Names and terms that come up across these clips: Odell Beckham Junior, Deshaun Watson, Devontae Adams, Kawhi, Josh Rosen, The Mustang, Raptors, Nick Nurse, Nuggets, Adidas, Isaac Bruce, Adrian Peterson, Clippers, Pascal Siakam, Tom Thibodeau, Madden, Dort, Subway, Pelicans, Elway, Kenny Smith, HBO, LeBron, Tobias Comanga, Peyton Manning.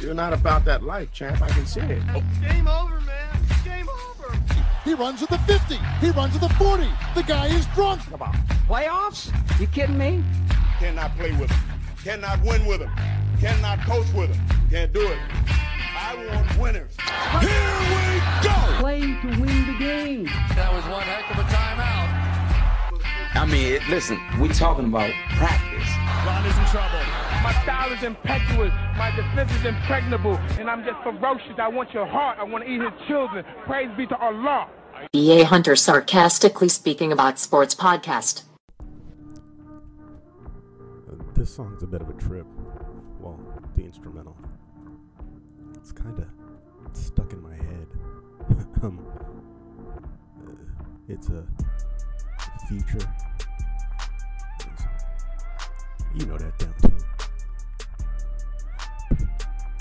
You're not about that life, champ. I can see it. Game over, man. Game over. He runs at the 50. He runs at the 40. The guy is drunk. Come on. Playoffs? You kidding me? Cannot play with him. Cannot win with him. Cannot coach with him. Can't do it. I want winners. Here we go. Play to win the game. That was one heck of a timeout. I mean, listen, we're talking about practice. Ron is in trouble. My style is impetuous. My defense is impregnable. And I'm just ferocious. I want your heart. I want to eat his children. Praise be to Allah. EA Hunter sarcastically speaking about sports podcast. This song's a bit of a trip. Well, the instrumental. It's kind of stuck in my head. It's a feature. You know that down too.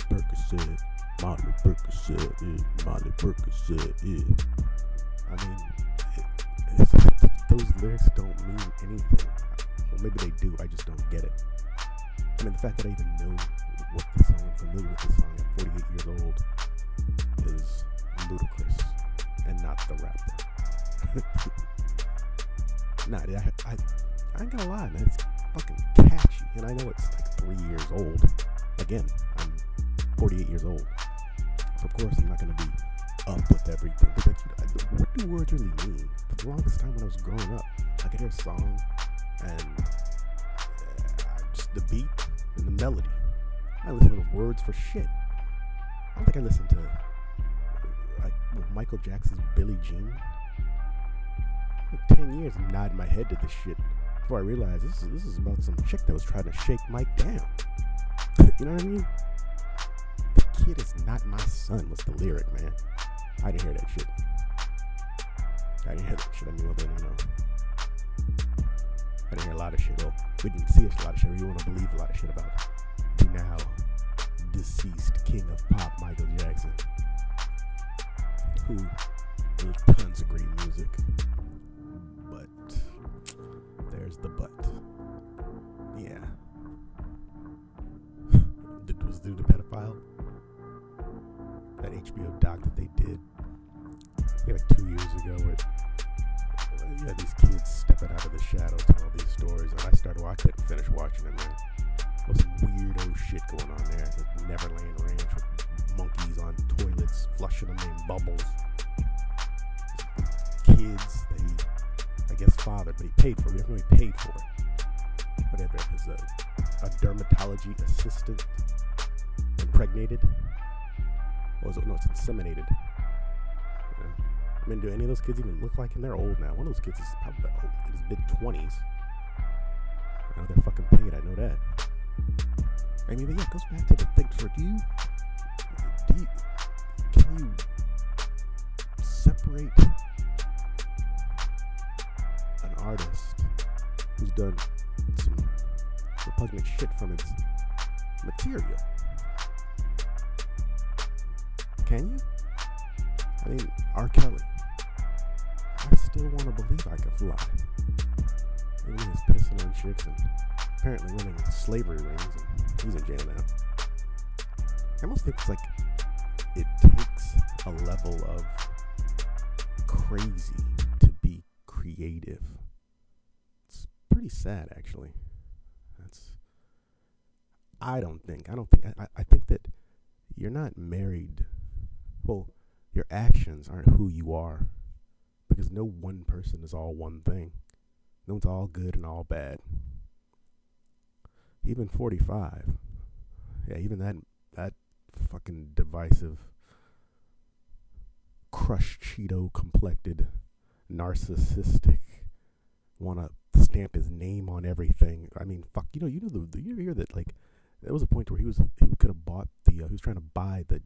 Percocet, Molly Percocet, yeah. Molly Percocet, yeah. I mean, those lyrics don't mean anything. Well, maybe they do, I just don't get it. I mean, the fact that I even know what the song, I'm familiar with the song at 48 years old, is ludicrous, and not the rapper. Nah, I ain't gonna lie, man, it's fucking catchy, and I know it's like 3 years old. Again, I'm 48 years old, so of course I'm not gonna be up with everything, but what do words really mean? For the longest time when I was growing up, I could hear a song, and just the beat and the melody. I listen to the words for shit. I don't think I listened to, like, Michael Jackson's Billie Jean. 10 years of nodding my head to this shit before I realized this is about some chick that was trying to shake Mike down. You know what I mean? The kid is not my son was the lyric, man. I didn't hear that shit. I knew what they didn't know. I didn't hear a lot of shit. Well, we didn't see a lot of shit. We want to believe a lot of shit about the now deceased king of pop, Michael Jackson, who did tons of great music. There's the butt. Yeah. Was Dude the Pedophile? That HBO doc that they did like 2 years ago where you had these kids stepping out of the shadows telling all these stories, and I started watching it and finished watching it, man. There's some weirdo shit going on there. Like Neverland Ranch with monkeys on toilets, flushing them in bubbles. Kids that he father, but he paid for it. We never really paid for it. Whatever. As a dermatology assistant, impregnated. Or was it? No, it's inseminated. Yeah. I mean, do any of those kids even look like him? They're old now. One of those kids is probably old, in his mid-20s. I know they're fucking paid. I know that. I mean, but yeah, it goes back to the thing for you. Can you separate an artist who's done some repugnant shit from its material? Can you? I mean, R. Kelly. I still want to believe I can fly. I mean, he's pissing on chicks and apparently running slavery rings, and he's in jail now. I almost think it's like it takes a level of crazy to be creative. It's pretty sad, actually. I think that you're not married. Well, your actions aren't who you are, because no one person is all one thing. No one's all good and all bad. Even 45. Yeah, even that fucking divisive, crushed Cheeto complected narcissistic, want to stamp his name on everything. I mean, fuck, you hear that, like, there was a point where he could have bought he was trying to buy the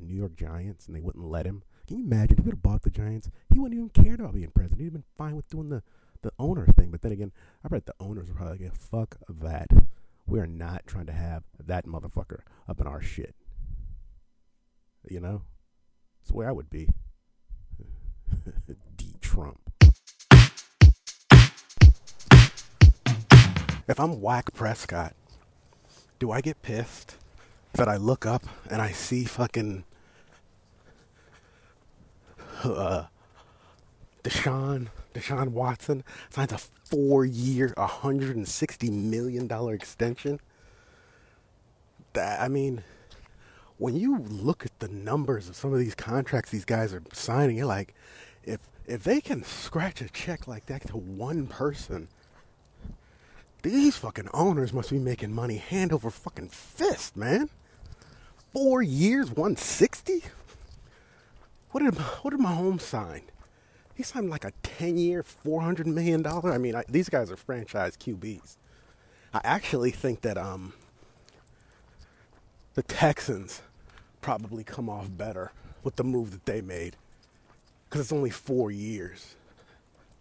New York Giants, and they wouldn't let him. Can you imagine, if he would have bought the Giants, he wouldn't even cared about being president. He'd have been fine with doing the owner thing. But then again, I bet the owners were probably like, yeah, fuck that. We are not trying to have that motherfucker up in our shit. You know? That's the way I would be. D. Trump. If I'm Whack Prescott, do I get pissed that I look up and I see fucking Deshaun Watson signs a 4-year, $160 million extension. That, I mean, when you look at the numbers of some of these contracts these guys are signing, you're like, if they can scratch a check like that to one person, these fucking owners must be making money hand over fucking fist, man. 4 years, 160? What did Mahomes sign? He signed like a 10-year, $400 million. I mean, these guys are franchise QBs. I actually think that the Texans probably come off better with the move that they made, because it's only 4 years,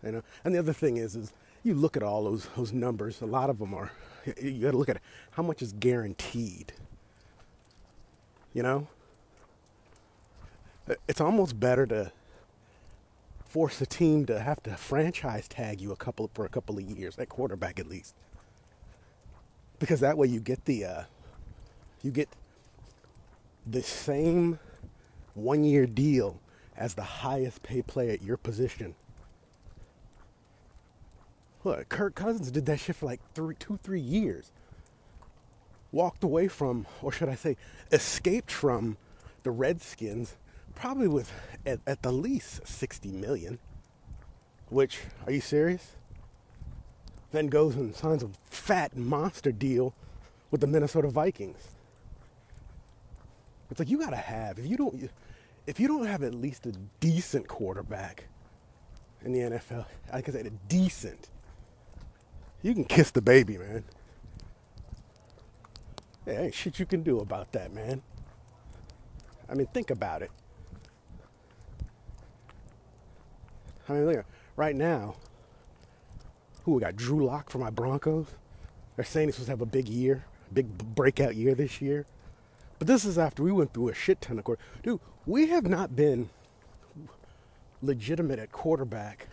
you know. And the other thing is you look at all those numbers. A lot of them are. You got to look at how much is guaranteed. You know, it's almost better to force the team to have to franchise tag you for a couple of years at quarterback, at least, because that way you get the same 1-year deal as the highest paid player at your position. Look, Kirk Cousins did that shit for like 3 years. Walked away from, or should I say, escaped from the Redskins, probably with at the least $60 million. Which, are you serious? Then goes and signs a fat monster deal with the Minnesota Vikings. It's like, you gotta have, if you don't have at least a decent quarterback in the NFL, like I said, a decent, you can kiss the baby, man. There ain't shit you can do about that, man. I mean, think about it. I mean, look, right now, who we got? Drew Lock for my Broncos. They're saying he's supposed to have a big year, big breakout year this year. But this is after we went through a shit ton of quarterbacks. Dude, we have not been legitimate at quarterback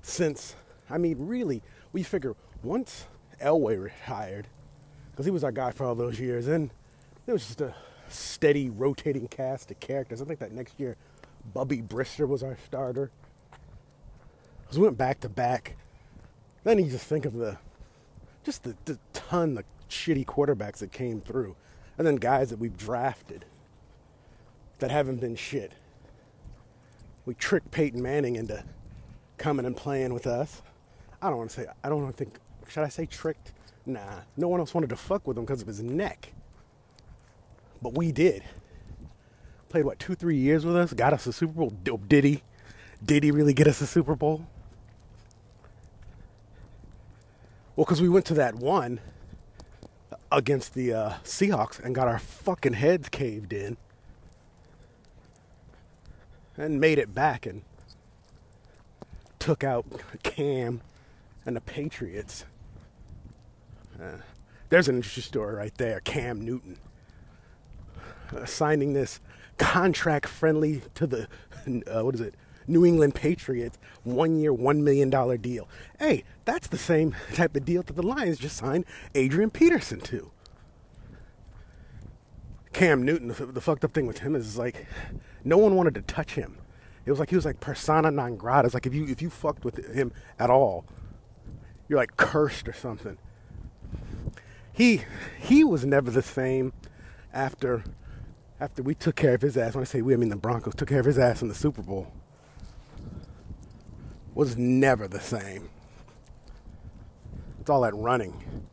since, I mean, really, we figure once Elway retired, because he was our guy for all those years, and there was just a steady rotating cast of characters. I think that next year, Bubby Brister was our starter. Because we went back to back. Then you just think of the ton of shitty quarterbacks that came through. And then guys that we've drafted that haven't been shit. We tricked Peyton Manning into coming and playing with us. Should I say tricked? Nah, no one else wanted to fuck with him because of his neck. But we did. Played, 2-3 years with us? Got us a Super Bowl? Did he? Did he really get us a Super Bowl? Well, because we went to that one against the Seahawks and got our fucking heads caved in and made it back and took out Cam and the Patriots. There's an interesting story right there. Cam Newton signing this contract friendly to the New England Patriots, 1-year, $1 million deal. Hey, that's the same type of deal that the Lions just signed Adrian Peterson to. Cam Newton, the fucked up thing with him is, like, no one wanted to touch him. It was like he was like persona non grata. It's like if you fucked with him at all, you're like cursed or something. He was never the same after we took care of his ass. When I say we, I mean the Broncos took care of his ass in the Super Bowl. Was never the same. It's all that running,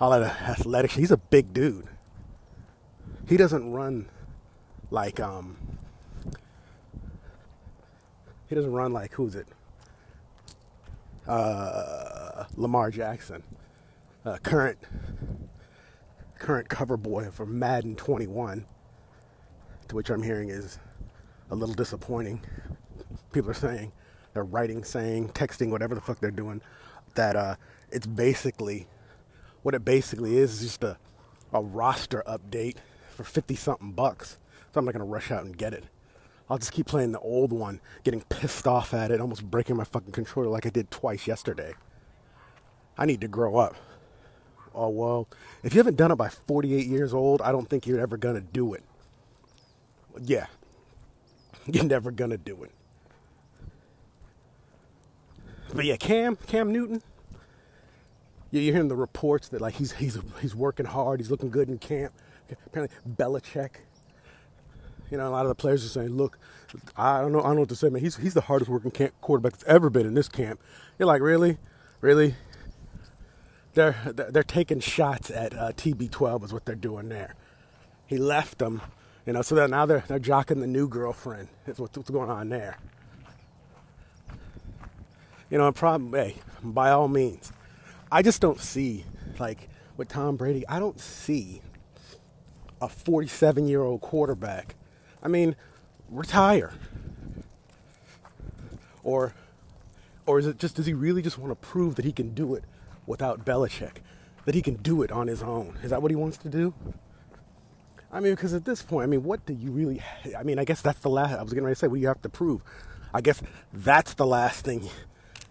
all that athletic. He's a big dude. He doesn't run like who's it? Lamar Jackson, current cover boy for Madden 21, to which I'm hearing is a little disappointing. People are saying. They're writing, saying, texting, whatever the fuck they're doing, that it's basically, what it basically is just a roster update for 50-something bucks. So I'm not going to rush out and get it. I'll just keep playing the old one, getting pissed off at it, almost breaking my fucking controller like I did twice yesterday. I need to grow up. oh, well, if you haven't done it by 48 years old, I don't think you're ever going to do it. Yeah. You're never going to do it. But yeah, Cam Newton. Yeah, you're hearing the reports that like he's working hard, he's looking good in camp. Apparently Belichick. You know, a lot of the players are saying, "Look, I don't know what to say, man. He's the hardest working camp quarterback that's ever been in this camp." You're like, really, really? They're taking shots at TB12 is what they're doing there. He left them, you know. So that now they're jocking the new girlfriend. That's what's going on there. You know, a problem, hey, by all means. I just don't see, like, with Tom Brady, I don't see a 47-year-old quarterback. I mean, retire. Or is it just, does he really just want to prove that he can do it without Belichick? That he can do it on his own? Is that what he wants to do? I mean, because at this point, I mean, what do you really, I mean, I guess that's the last, I was getting ready to say, what do you have to prove? I guess that's the last thing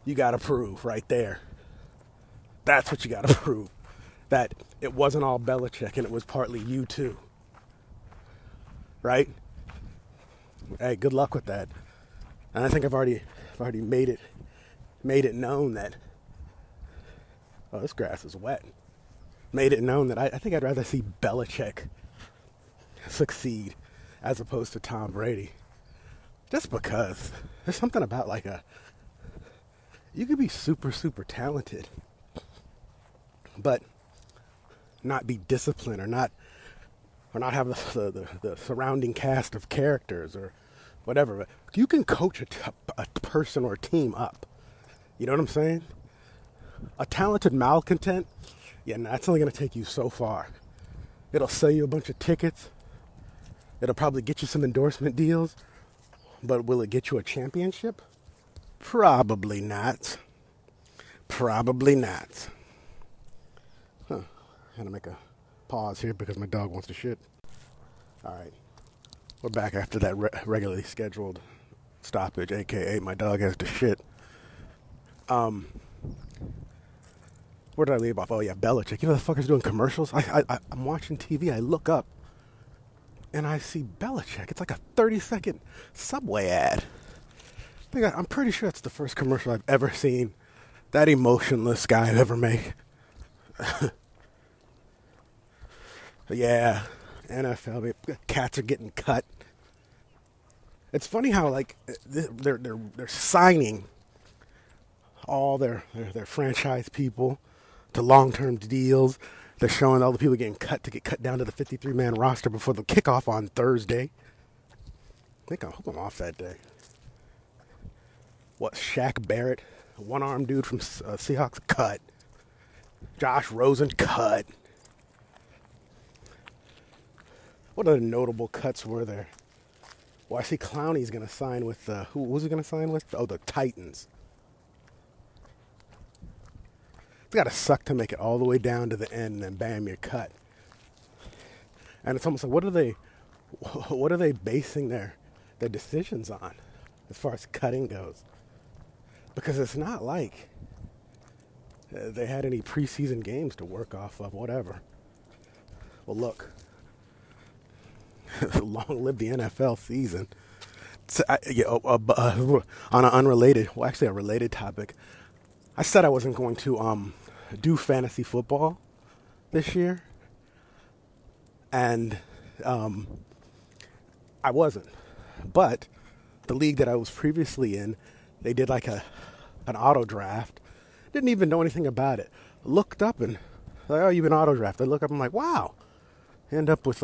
you got to prove right there. That's what you got to prove. That it wasn't all Belichick and it was partly you too. Right? Hey, good luck with that. And I think I've already made it known that, oh, this grass is wet. Made it known that I think I'd rather see Belichick succeed as opposed to Tom Brady. Just because there's something about like you could be super, super talented, but not be disciplined or not have the surrounding cast of characters or whatever. But you can coach a person or a team up. You know what I'm saying? A talented malcontent, yeah, that's only going to take you so far. It'll sell you a bunch of tickets. It'll probably get you some endorsement deals. But will it get you a championship? Probably not. Probably not. Huh. I had to make a pause here because my dog wants to shit. All right. We're back after that regularly scheduled stoppage, a.k.a. my dog has to shit. Where did I leave off? Oh, yeah, Belichick. You know the fucker's doing commercials? I'm watching TV. I look up. And I see Belichick. It's like a 30-second Subway ad. I'm pretty sure that's the first commercial I've ever seen that emotionless guy I've ever made. Yeah, NFL cats are getting cut. It's funny how like they're signing all their franchise people to long-term deals. They're showing all the people getting cut to get cut down to the 53-man roster before the kickoff on Thursday. I think I hope I'm off that day. What, Shaq Barrett, one-armed dude from Seahawks, cut. Josh Rosen, cut. What other notable cuts were there? Well, I see Clowney's going to sign with, who was he going to sign with? Oh, the Titans. It's got to suck to make it all the way down to the end and then bam, you're cut. And it's almost like, what are they basing their decisions on as far as cutting goes? Because it's not like they had any preseason games to work off of, whatever. Well, look, long live the NFL season. On an unrelated, well, actually a related topic, I said I wasn't going to do fantasy football this year, and I wasn't. But the league that I was previously in, they did like an auto draft. Didn't even know anything about it. Looked up and like, oh, you've been auto drafted. I look up, I'm like, wow. End up with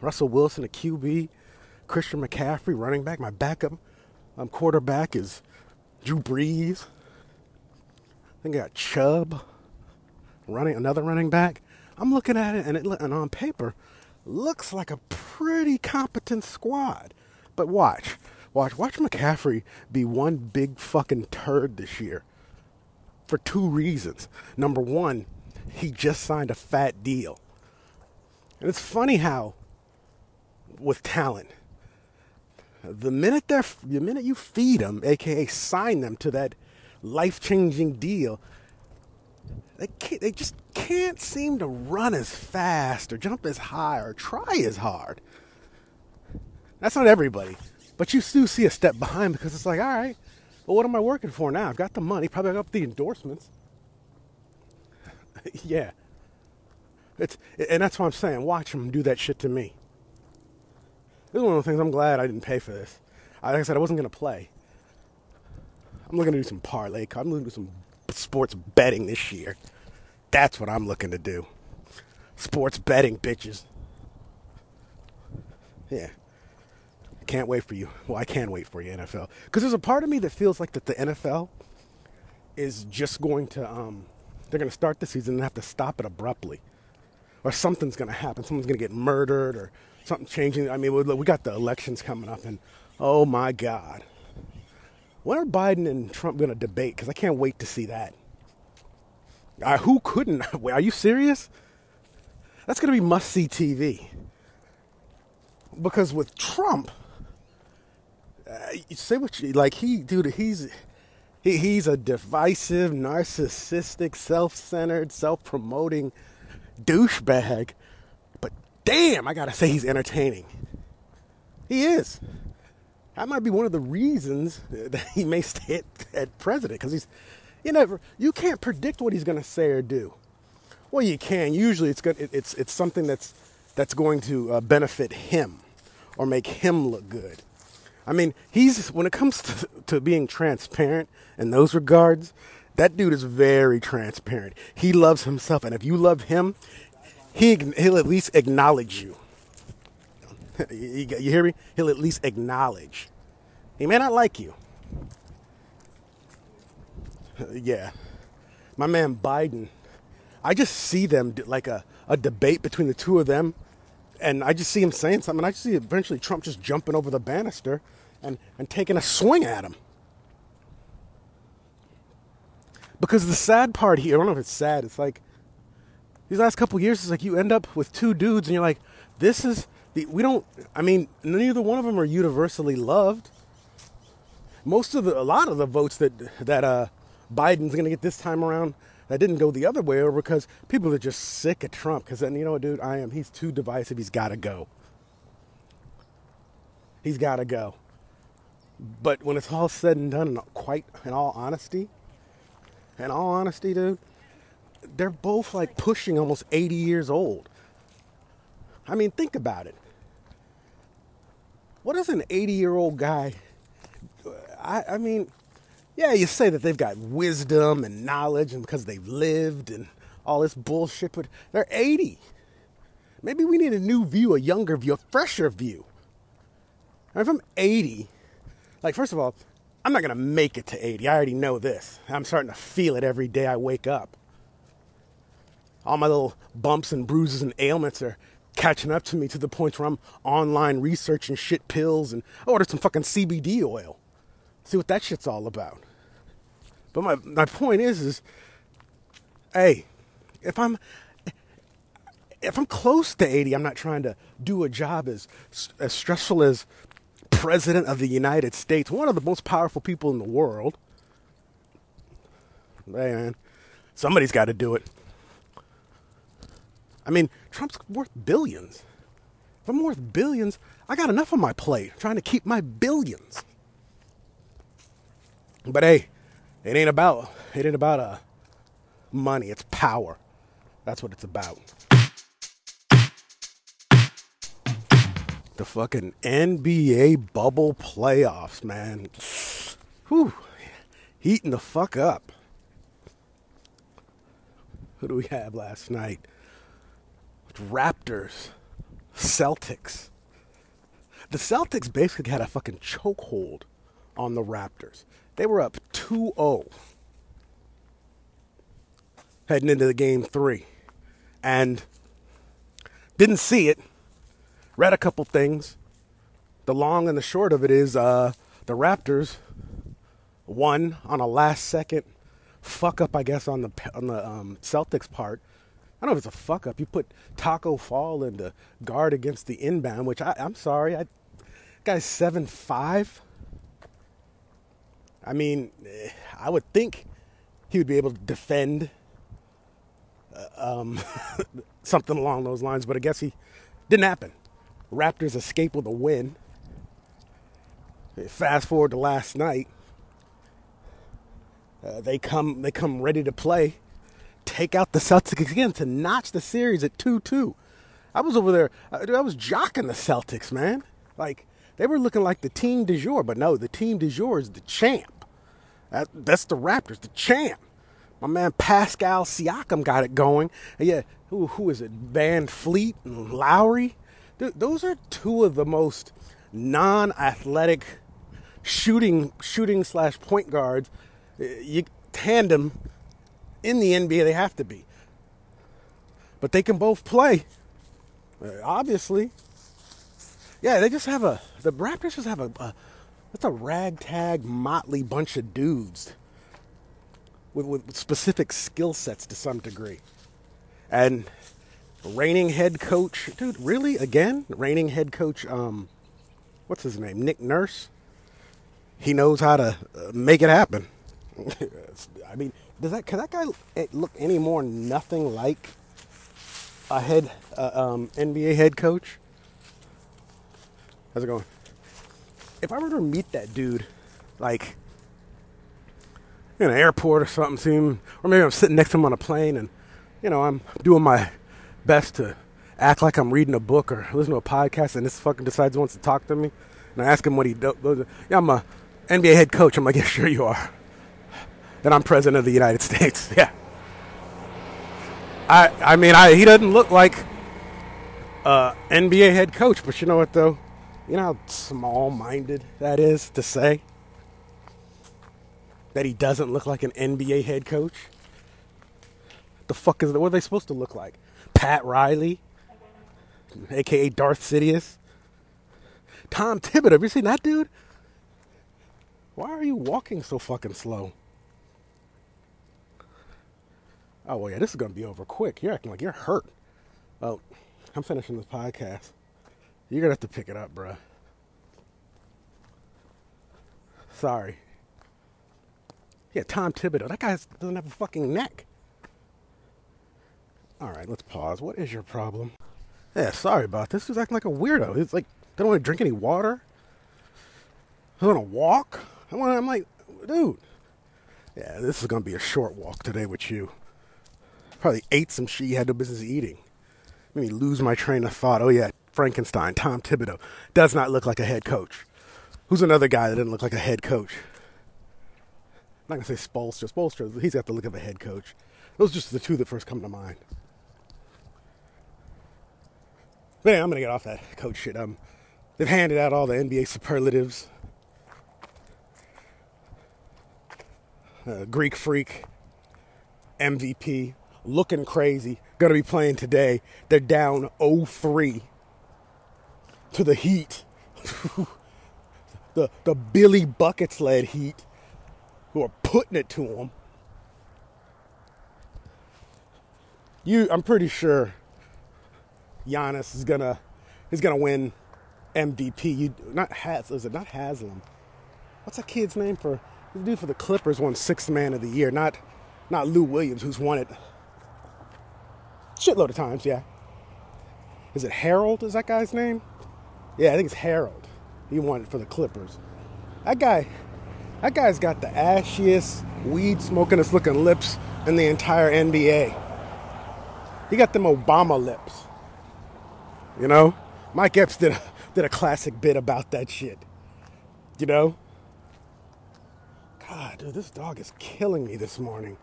Russell Wilson, a QB, Christian McCaffrey, running back. My backup quarterback is Drew Brees. I think I got Chubb, another running back. I'm looking at it, and on paper, looks like a pretty competent squad. But watch McCaffrey be one big fucking turd this year for two reasons. Number one, he just signed a fat deal. And it's funny how, with talent, the minute you feed them, a.k.a. sign them to that life-changing deal, They just can't seem to run as fast or jump as high or try as hard. That's not everybody. But you do see a step behind because it's like, all right, well, what am I working for now? I've got the money. Probably got the endorsements. Yeah. And that's what I'm saying. Watch them do that shit to me. This is one of the things I'm glad I didn't pay for this. Like I said, I wasn't going to play. I'm looking to do some parlay. I'm looking to do some sports betting this year. That's what I'm looking to do. Sports betting, bitches. Yeah. I can't wait for you. Well, I can wait for you, NFL. Because there's a part of me that feels like that the NFL is just going to, they're going to start the season and have to stop it abruptly. Or something's going to happen. Someone's going to get murdered or something changing. I mean, we got the elections coming up and, oh my God. When are Biden and Trump going to debate? Because I can't wait to see that. Who couldn't? Are you serious? That's going to be must-see TV. Because with Trump, you say what you like. He's a divisive, narcissistic, self-centered, self-promoting douchebag. But damn, I gotta say he's entertaining. He is. That might be one of the reasons that he may stay at president, because you can't predict what he's gonna say or do. Well, you can. Usually, it's something that's going to benefit him or make him look good. I mean, when it comes to being transparent in those regards, that dude is very transparent. He loves himself, and if you love him, he'll at least acknowledge you. You hear me? He'll at least acknowledge. He may not like you. Yeah. My man Biden, I just see them like a debate between the two of them, and I just see him saying something. I just see eventually Trump just jumping over the banister and taking a swing at him. Because the sad part here, I don't know if it's sad, it's like these last couple years, it's like you end up with two dudes and you're like, neither one of them are universally loved. A lot of the votes that Biden's going to get this time around that didn't go the other way or because people are just sick of Trump. Because then, you know what, dude, he's too divisive. He's got to go. He's got to go. But when it's all said and done, in all honesty, dude, they're both like pushing almost 80 years old. I mean, think about it. What is an 80-year-old guy? You say that they've got wisdom and knowledge and because they've lived and all this bullshit, but they're 80. Maybe we need a new view, a younger view, a fresher view. Now, if I'm 80, like, first of all, I'm not going to make it to 80. I already know this. I'm starting to feel it every day I wake up. All my little bumps and bruises and ailments are catching up to me to the point where I'm online researching shit pills and I ordered some fucking CBD oil. See what that shit's all about. But my point is, hey, if I'm close to 80, I'm not trying to do a job as stressful as President of the United States, one of the most powerful people in the world. Man, somebody's got to do it. I mean, Trump's worth billions. If I'm worth billions, I got enough on my plate trying to keep my billions. But hey, it ain't about money. It's power. That's what it's about. The fucking NBA bubble playoffs, man. Whew. Heating the fuck up. Who do we have last night? Raptors. Celtics. The Celtics basically had a fucking chokehold on the Raptors. They were up 2-0 heading into the game 3. And didn't see it. Read a couple things. The long and the short of it is the Raptors won on a last second fuck up, I guess, on the Celtics part. I don't know if it's a fuck up. You put Taco Fall into guard against the inbound, which I'm sorry. Guy's 7'5". I mean, I would think he would be able to defend something along those lines. But I guess he didn't happen. Raptors escaped with a win. Fast forward to last night. They come ready to play, take out the Celtics again to notch the series at 2-2. I was over there. I was jocking the Celtics, man. Like, they were looking like the team du jour. But no, the team du jour is the champ. That's the Raptors, the champ. My man Pascal Siakam got it going. And yeah, who is it? Van Fleet and Lowry. Those are two of the most non-athletic shooting / point guards. Tandem in the NBA, they have to be. But they can both play, obviously. Yeah, they just have the Raptors just have that's a ragtag, motley bunch of dudes with specific skill sets to some degree. And reigning head coach, dude, really? Again? Reigning head coach, what's his name? Nick Nurse? He knows how to make it happen. I mean, can that guy look any more nothing like a NBA head coach? How's it going? If I were to meet that dude, like in an airport or something, or maybe I'm sitting next to him on a plane, and I'm doing my best to act like I'm reading a book or listening to a podcast, and this fucking decides he wants to talk to me, and I ask him what he does. Yeah, I'm a NBA head coach. I'm like, yeah, sure you are. That I'm president of the United States. Yeah. I mean, he doesn't look like NBA head coach, but you know what, though? You know how small-minded that is to say? That he doesn't look like an NBA head coach? The fuck is that? What are they supposed to look like? Pat Riley? A.K.A. Darth Sidious? Tom Thibodeau. Have you seen that dude? Why are you walking so fucking slow? Oh, well, yeah, this is going to be over quick. You're acting like you're hurt. Oh, I'm finishing this podcast. You're going to have to pick it up, bruh. Sorry. Yeah, Tom Thibodeau. That guy doesn't have a fucking neck. All right, let's pause. What is your problem? Yeah, sorry about this. He's acting like a weirdo. It's like, I don't want to drink any water. I want to walk. I'm like, dude. Yeah, this is going to be a short walk today with you. Probably ate some shit you had no business eating. Made me lose my train of thought. Oh yeah, Frankenstein, Tom Thibodeau does not look like a head coach. Who's another guy that didn't look like a head coach? I'm not gonna say Spoelstra. Spoelstra, he's got the look of a head coach. Those are just the two that first come to mind. But yeah, I'm gonna get off that coach shit. They've handed out all the NBA superlatives. Greek Freak, MVP. Looking crazy. Going to be playing today. They're down 0-3 to the Heat. the Billy Buckets-led Heat, who are putting it to them. I'm pretty sure Giannis is gonna win MVP. Not Haslam. What's that kid's name for? The dude for the Clippers won Sixth Man of the Year. Not Lou Williams, who's won it. Shitload of times, yeah. Is it Harold? Is that guy's name? Yeah, I think it's Harold. He won it for the Clippers. That guy's got the ashiest, weed-smokingest looking lips in the entire NBA. He got them Obama lips. You know? Mike Epps did a classic bit about that shit. You know? God, dude, this dog is killing me this morning.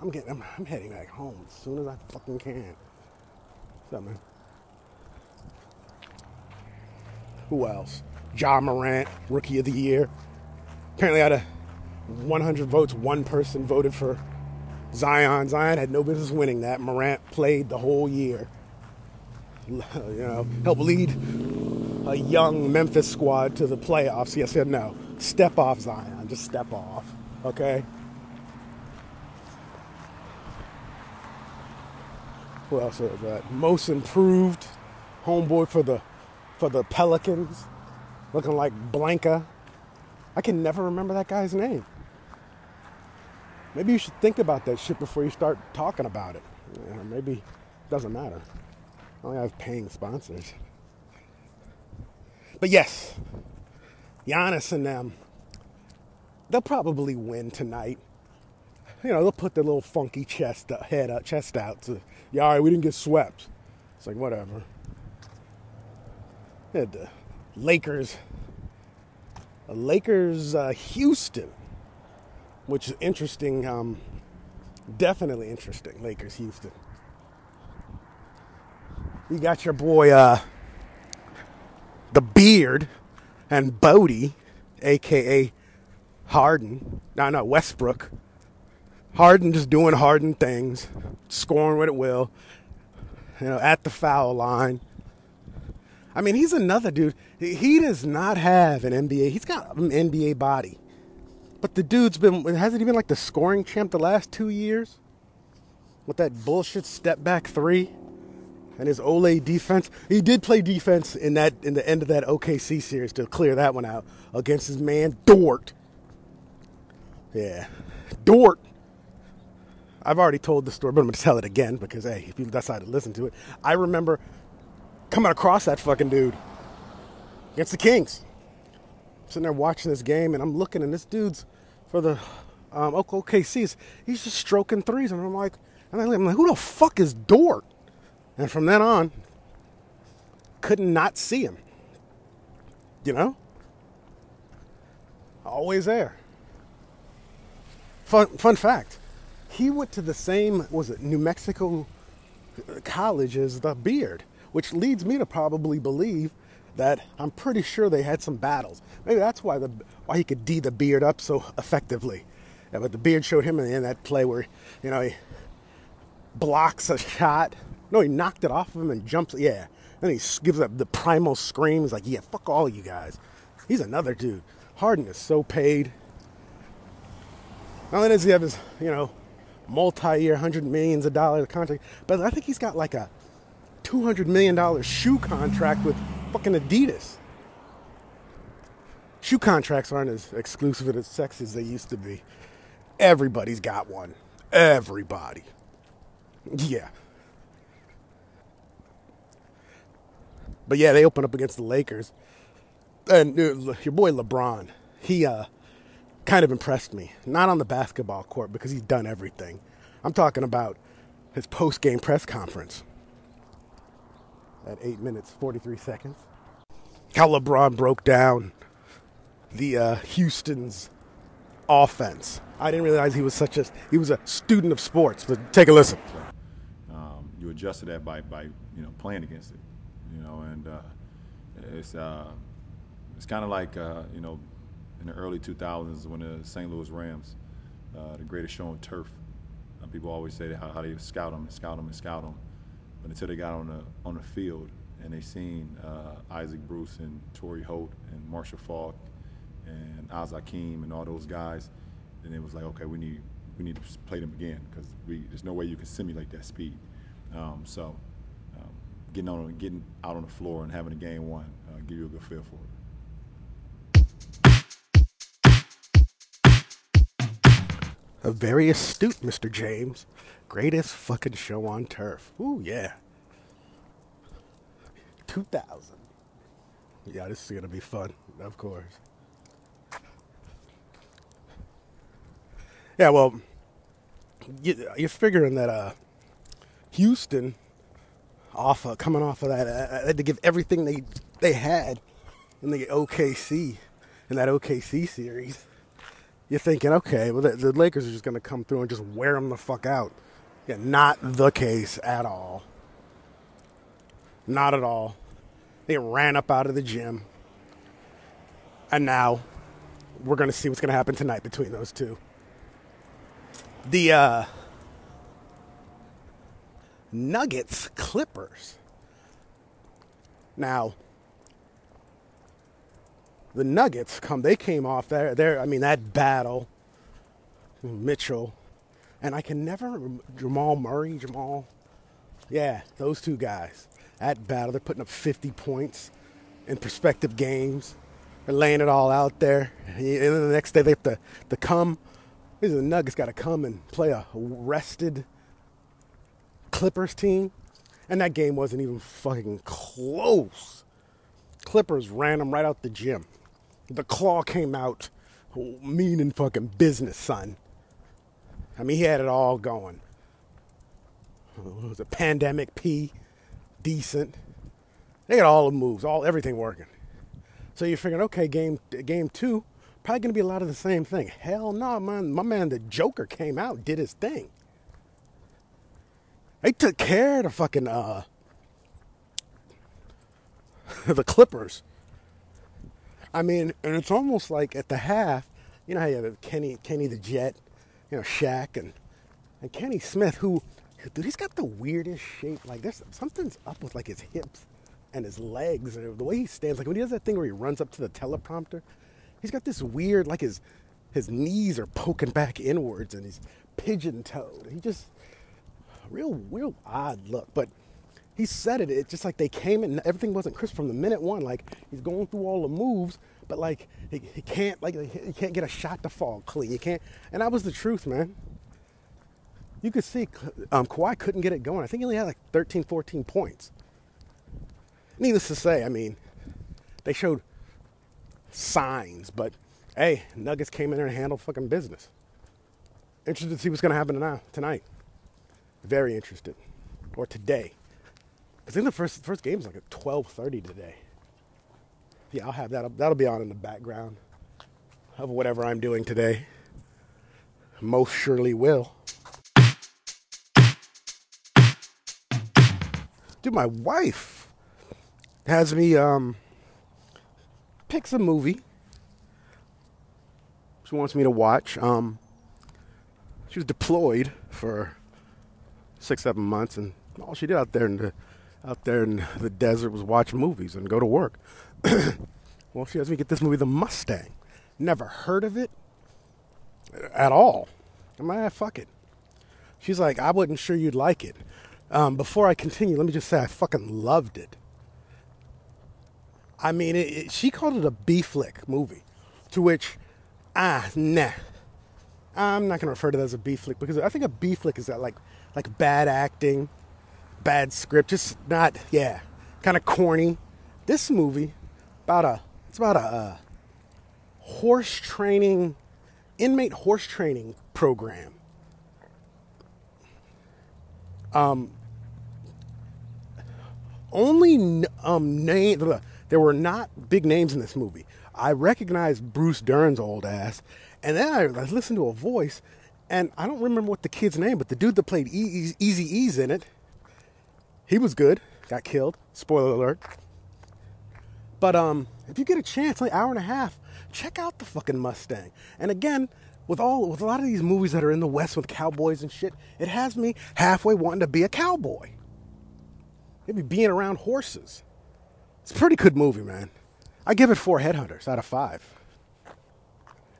I'm heading back home as soon as I fucking can. What's up, man? Who else? Ja Morant, Rookie of the Year. Apparently out of 100 votes, one person voted for Zion. Zion had no business winning that. Morant played the whole year. Helped lead a young Memphis squad to the playoffs. Yes or no? Step off, Zion. Just step off. Okay? Who else is that? Most improved, homeboy for the Pelicans, looking like Blanca. I can never remember that guy's name. Maybe you should think about that shit before you start talking about it. Or maybe it doesn't matter. I only have paying sponsors. But yes, Giannis and them, they'll probably win tonight. You know, they'll put their little funky chest out to, yeah, all right, we didn't get swept. It's like, whatever. Yeah, the Lakers. Lakers-Houston, which is interesting. Definitely interesting, Lakers-Houston. You got your boy, the Beard, and Bodie, a.k.a. Harden. No, Westbrook. Harden just doing Harden things, scoring what it will, you know, at the foul line. I mean, he's another dude. He does not have an NBA. He's got an NBA body. But the dude's been, hasn't he been like the scoring champ the last 2 years? With that bullshit step back three and his Ole defense. He did play defense in the end of that OKC series to clear that one out against his man Dort. Yeah. Dort. I've already told the story, but I'm going to tell it again because, hey, if you decide to listen to it. I remember coming across that fucking dude against the Kings. I'm sitting there watching this game, and I'm looking, and this dude's for the OKC's. He's just stroking threes, and I'm like, who the fuck is Dort? And from then on, couldn't not see him. You know, always there. Fun fact: he went to the same New Mexico college as the Beard. Which leads me to probably believe that I'm pretty sure they had some battles. Maybe that's why why he could D the Beard up so effectively. Yeah, but the Beard showed him in that play where, you know, he blocks a shot. No, he knocked it off of him and jumps. Yeah. Then he gives up the primal scream. He's like, yeah, fuck all you guys. He's another dude. Harden is so paid. Not only does he have his, you know, multi-year $100 million contract, but I think he's got like a $200 million shoe contract with fucking Adidas. Shoe contracts aren't as exclusive and as sexy as they used to be. Everybody's got one. Everybody. Yeah. But yeah, they open up against the Lakers. And your boy LeBron, he kind of impressed me. Not on the basketball court because he's done everything. I'm talking about his post-game press conference. At 8 minutes, 43 seconds. How LeBron broke down the Houston's offense. I didn't realize he was a student of sports, but take a listen. You adjusted that by you know, playing against it, you know, and it's kind of like, you know, in the early 2000s when the St. Louis Rams, the greatest show on turf. People always say how they scout them and scout them and scout them. But until they got on the field and they seen Isaac Bruce and Torrey Holt and Marshall Falk and Oz Hakeem and all those guys, then it was like, okay, we need to play them again because there's no way you can simulate that speed. So getting out on the floor and having a game one give you a good feel for it. A very astute Mr. James. Greatest fucking show on turf. Ooh, yeah. 2000. Yeah, this is going to be fun, of course. Yeah, well, you're figuring that Houston, coming off of that, had to give everything they had in the OKC, in that OKC series. You're thinking, okay, well, the Lakers are just going to come through and just wear them the fuck out. Yeah, not the case at all. Not at all. They ran up out of the gym. And now we're going to see what's going to happen tonight between those two. The Nuggets Clippers. Now, the Nuggets came off there. I mean, that battle, Mitchell, and I can never, Jamal Murray, yeah, those two guys, that battle, they're putting up 50 points in perspective games, they're laying it all out there, and then the next day they have to come, the Nuggets got to come and play a rested Clippers team, and that game wasn't even fucking close. Clippers ran them right out the gym. The claw came out mean and fucking business, son. I mean, he had it all going. It was a pandemic P, decent. They had all the moves, everything working. So you're figuring, okay, game two, probably going to be a lot of the same thing. Hell no, man. My man, the Joker, came out, did his thing. They took care of the fucking, the Clippers. I mean, and it's almost like at the half, you know how you have Kenny the Jet, you know, Shaq, and Kenny Smith, who, dude, he's got the weirdest shape. Like, there's something's up with, like, his hips and his legs and the way he stands. Like, when he does that thing where he runs up to the teleprompter, he's got this weird, like, his knees are poking back inwards and he's pigeon-toed. He just, real odd look. But he said it. It's just like they came and everything wasn't crisp from the minute one. Like, he's going through all the moves, but, like, he can't, like, he can't get a shot to fall clean. He can't. And that was the truth, man. You could see Kawhi couldn't get it going. I think he only had, like, 13, 14 points. Needless to say, I mean, they showed signs, but, hey, Nuggets came in there and handled fucking business. Interested to see what's going to happen tonight. Very interested. Or today. Because I think the first game's like at 12:30 today. Yeah, I'll have that up. That'll be on in the background of whatever I'm doing today. Most surely will. Dude, my wife has me picks a movie she wants me to watch. She was deployed for 6-7 months, and all she did out there in the desert was watch movies and go to work. Well, she has me get this movie, The Mustang. Never heard of it at all. I'm like, fuck it. She's like, I wasn't sure you'd like it. Before I continue, let me just say I fucking loved it. I mean, she called it a B-flick movie, to which, nah. I'm not going to refer to that as a B-flick, because I think a B-flick is that like bad acting, bad script, just not, yeah, kind of corny. This movie, it's about a inmate horse training program. There were not big names in this movie. I recognized Bruce Dern's old ass, and then I listened to a voice, and I don't remember what the kid's name, but the dude that played Eazy-E's in it, he was good, got killed, spoiler alert. But if you get a chance, like hour and a half, check out the fucking Mustang. And again, with a lot of these movies that are in the West with cowboys and shit, it has me halfway wanting to be a cowboy. Maybe being around horses. It's a pretty good movie, man. I give it 4 headhunters out of 5.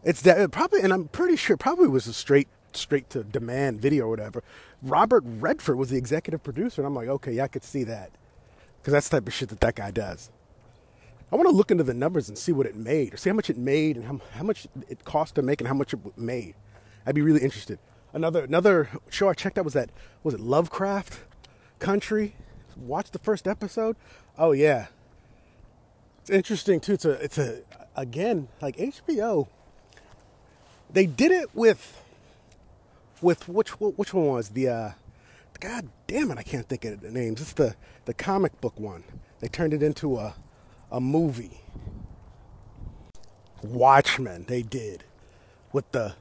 It's that probably, and I'm pretty sure probably was a straight to demand video or whatever. Robert Redford was the executive producer, and I'm like, okay, yeah, I could see that, because that's the type of shit that guy does. I want to look into the numbers and see what it made, or see how much it made and how much it cost to make and how much it made. I'd be really interested. Another show I checked out was it Lovecraft Country? Watched the first episode. Oh yeah, it's interesting too. It's a again, like HBO. They did it with which one was the God damn it, I can't think of the names. It's the comic book one. They turned it into a movie. Watchmen, they did. They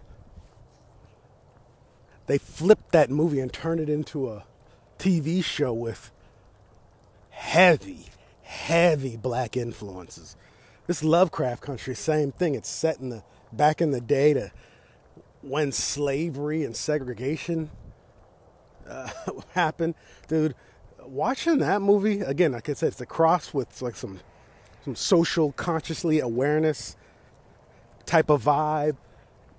flipped that movie and turned it into a TV show with heavy black influences. This Lovecraft Country, same thing. It's set in the back in the day to when slavery and segregation happened. Dude, watching that movie, again, like I said, it's a cross with like some social consciously awareness type of vibe,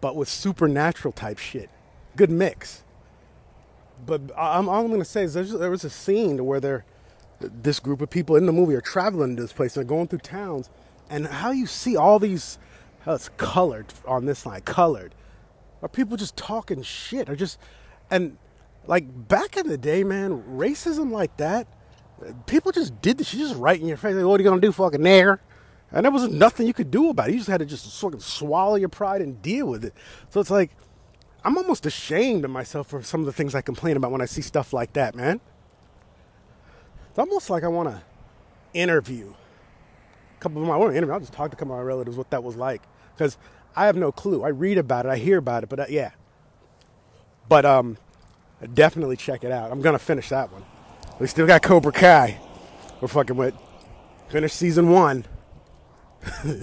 but with supernatural type shit. Good mix. But all I'm going to say is there was a scene where this group of people in the movie are traveling to this place. They're going through towns, and how you see all these... Hell, it's colored on this line. Colored. Are people just talking shit? Or just... And Like, back in the day, man, racism like that, people just did this. You just right in your face. Like, what are you going to do, fucking nigger? And there was nothing you could do about it. You just had to just fucking swallow your pride and deal with it. So it's like, I'm almost ashamed of myself for some of the things I complain about when I see stuff like that, man. It's almost like I want to interview a couple of my women. I'll just talk to a couple of my relatives what that was like. Because I have no clue. I read about it. I hear about it. But, yeah. But, definitely check it out. I'm going to finish that one. We still got Cobra Kai. We're fucking with. Finish season 1. All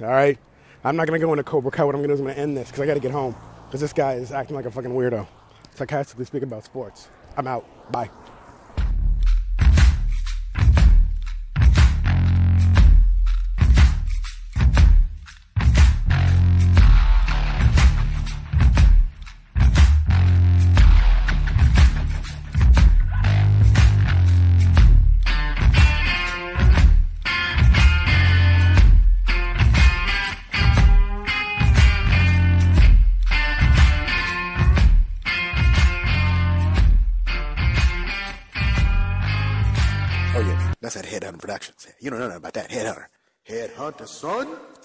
right. I'm not going to go into Cobra Kai. What I'm going to do is I'm going to end this because I got to get home. Because this guy is acting like a fucking weirdo. Sarcastically speaking about sports. I'm out. Bye. Productions. You don't know nothing about that. Headhunter. Headhunter, son.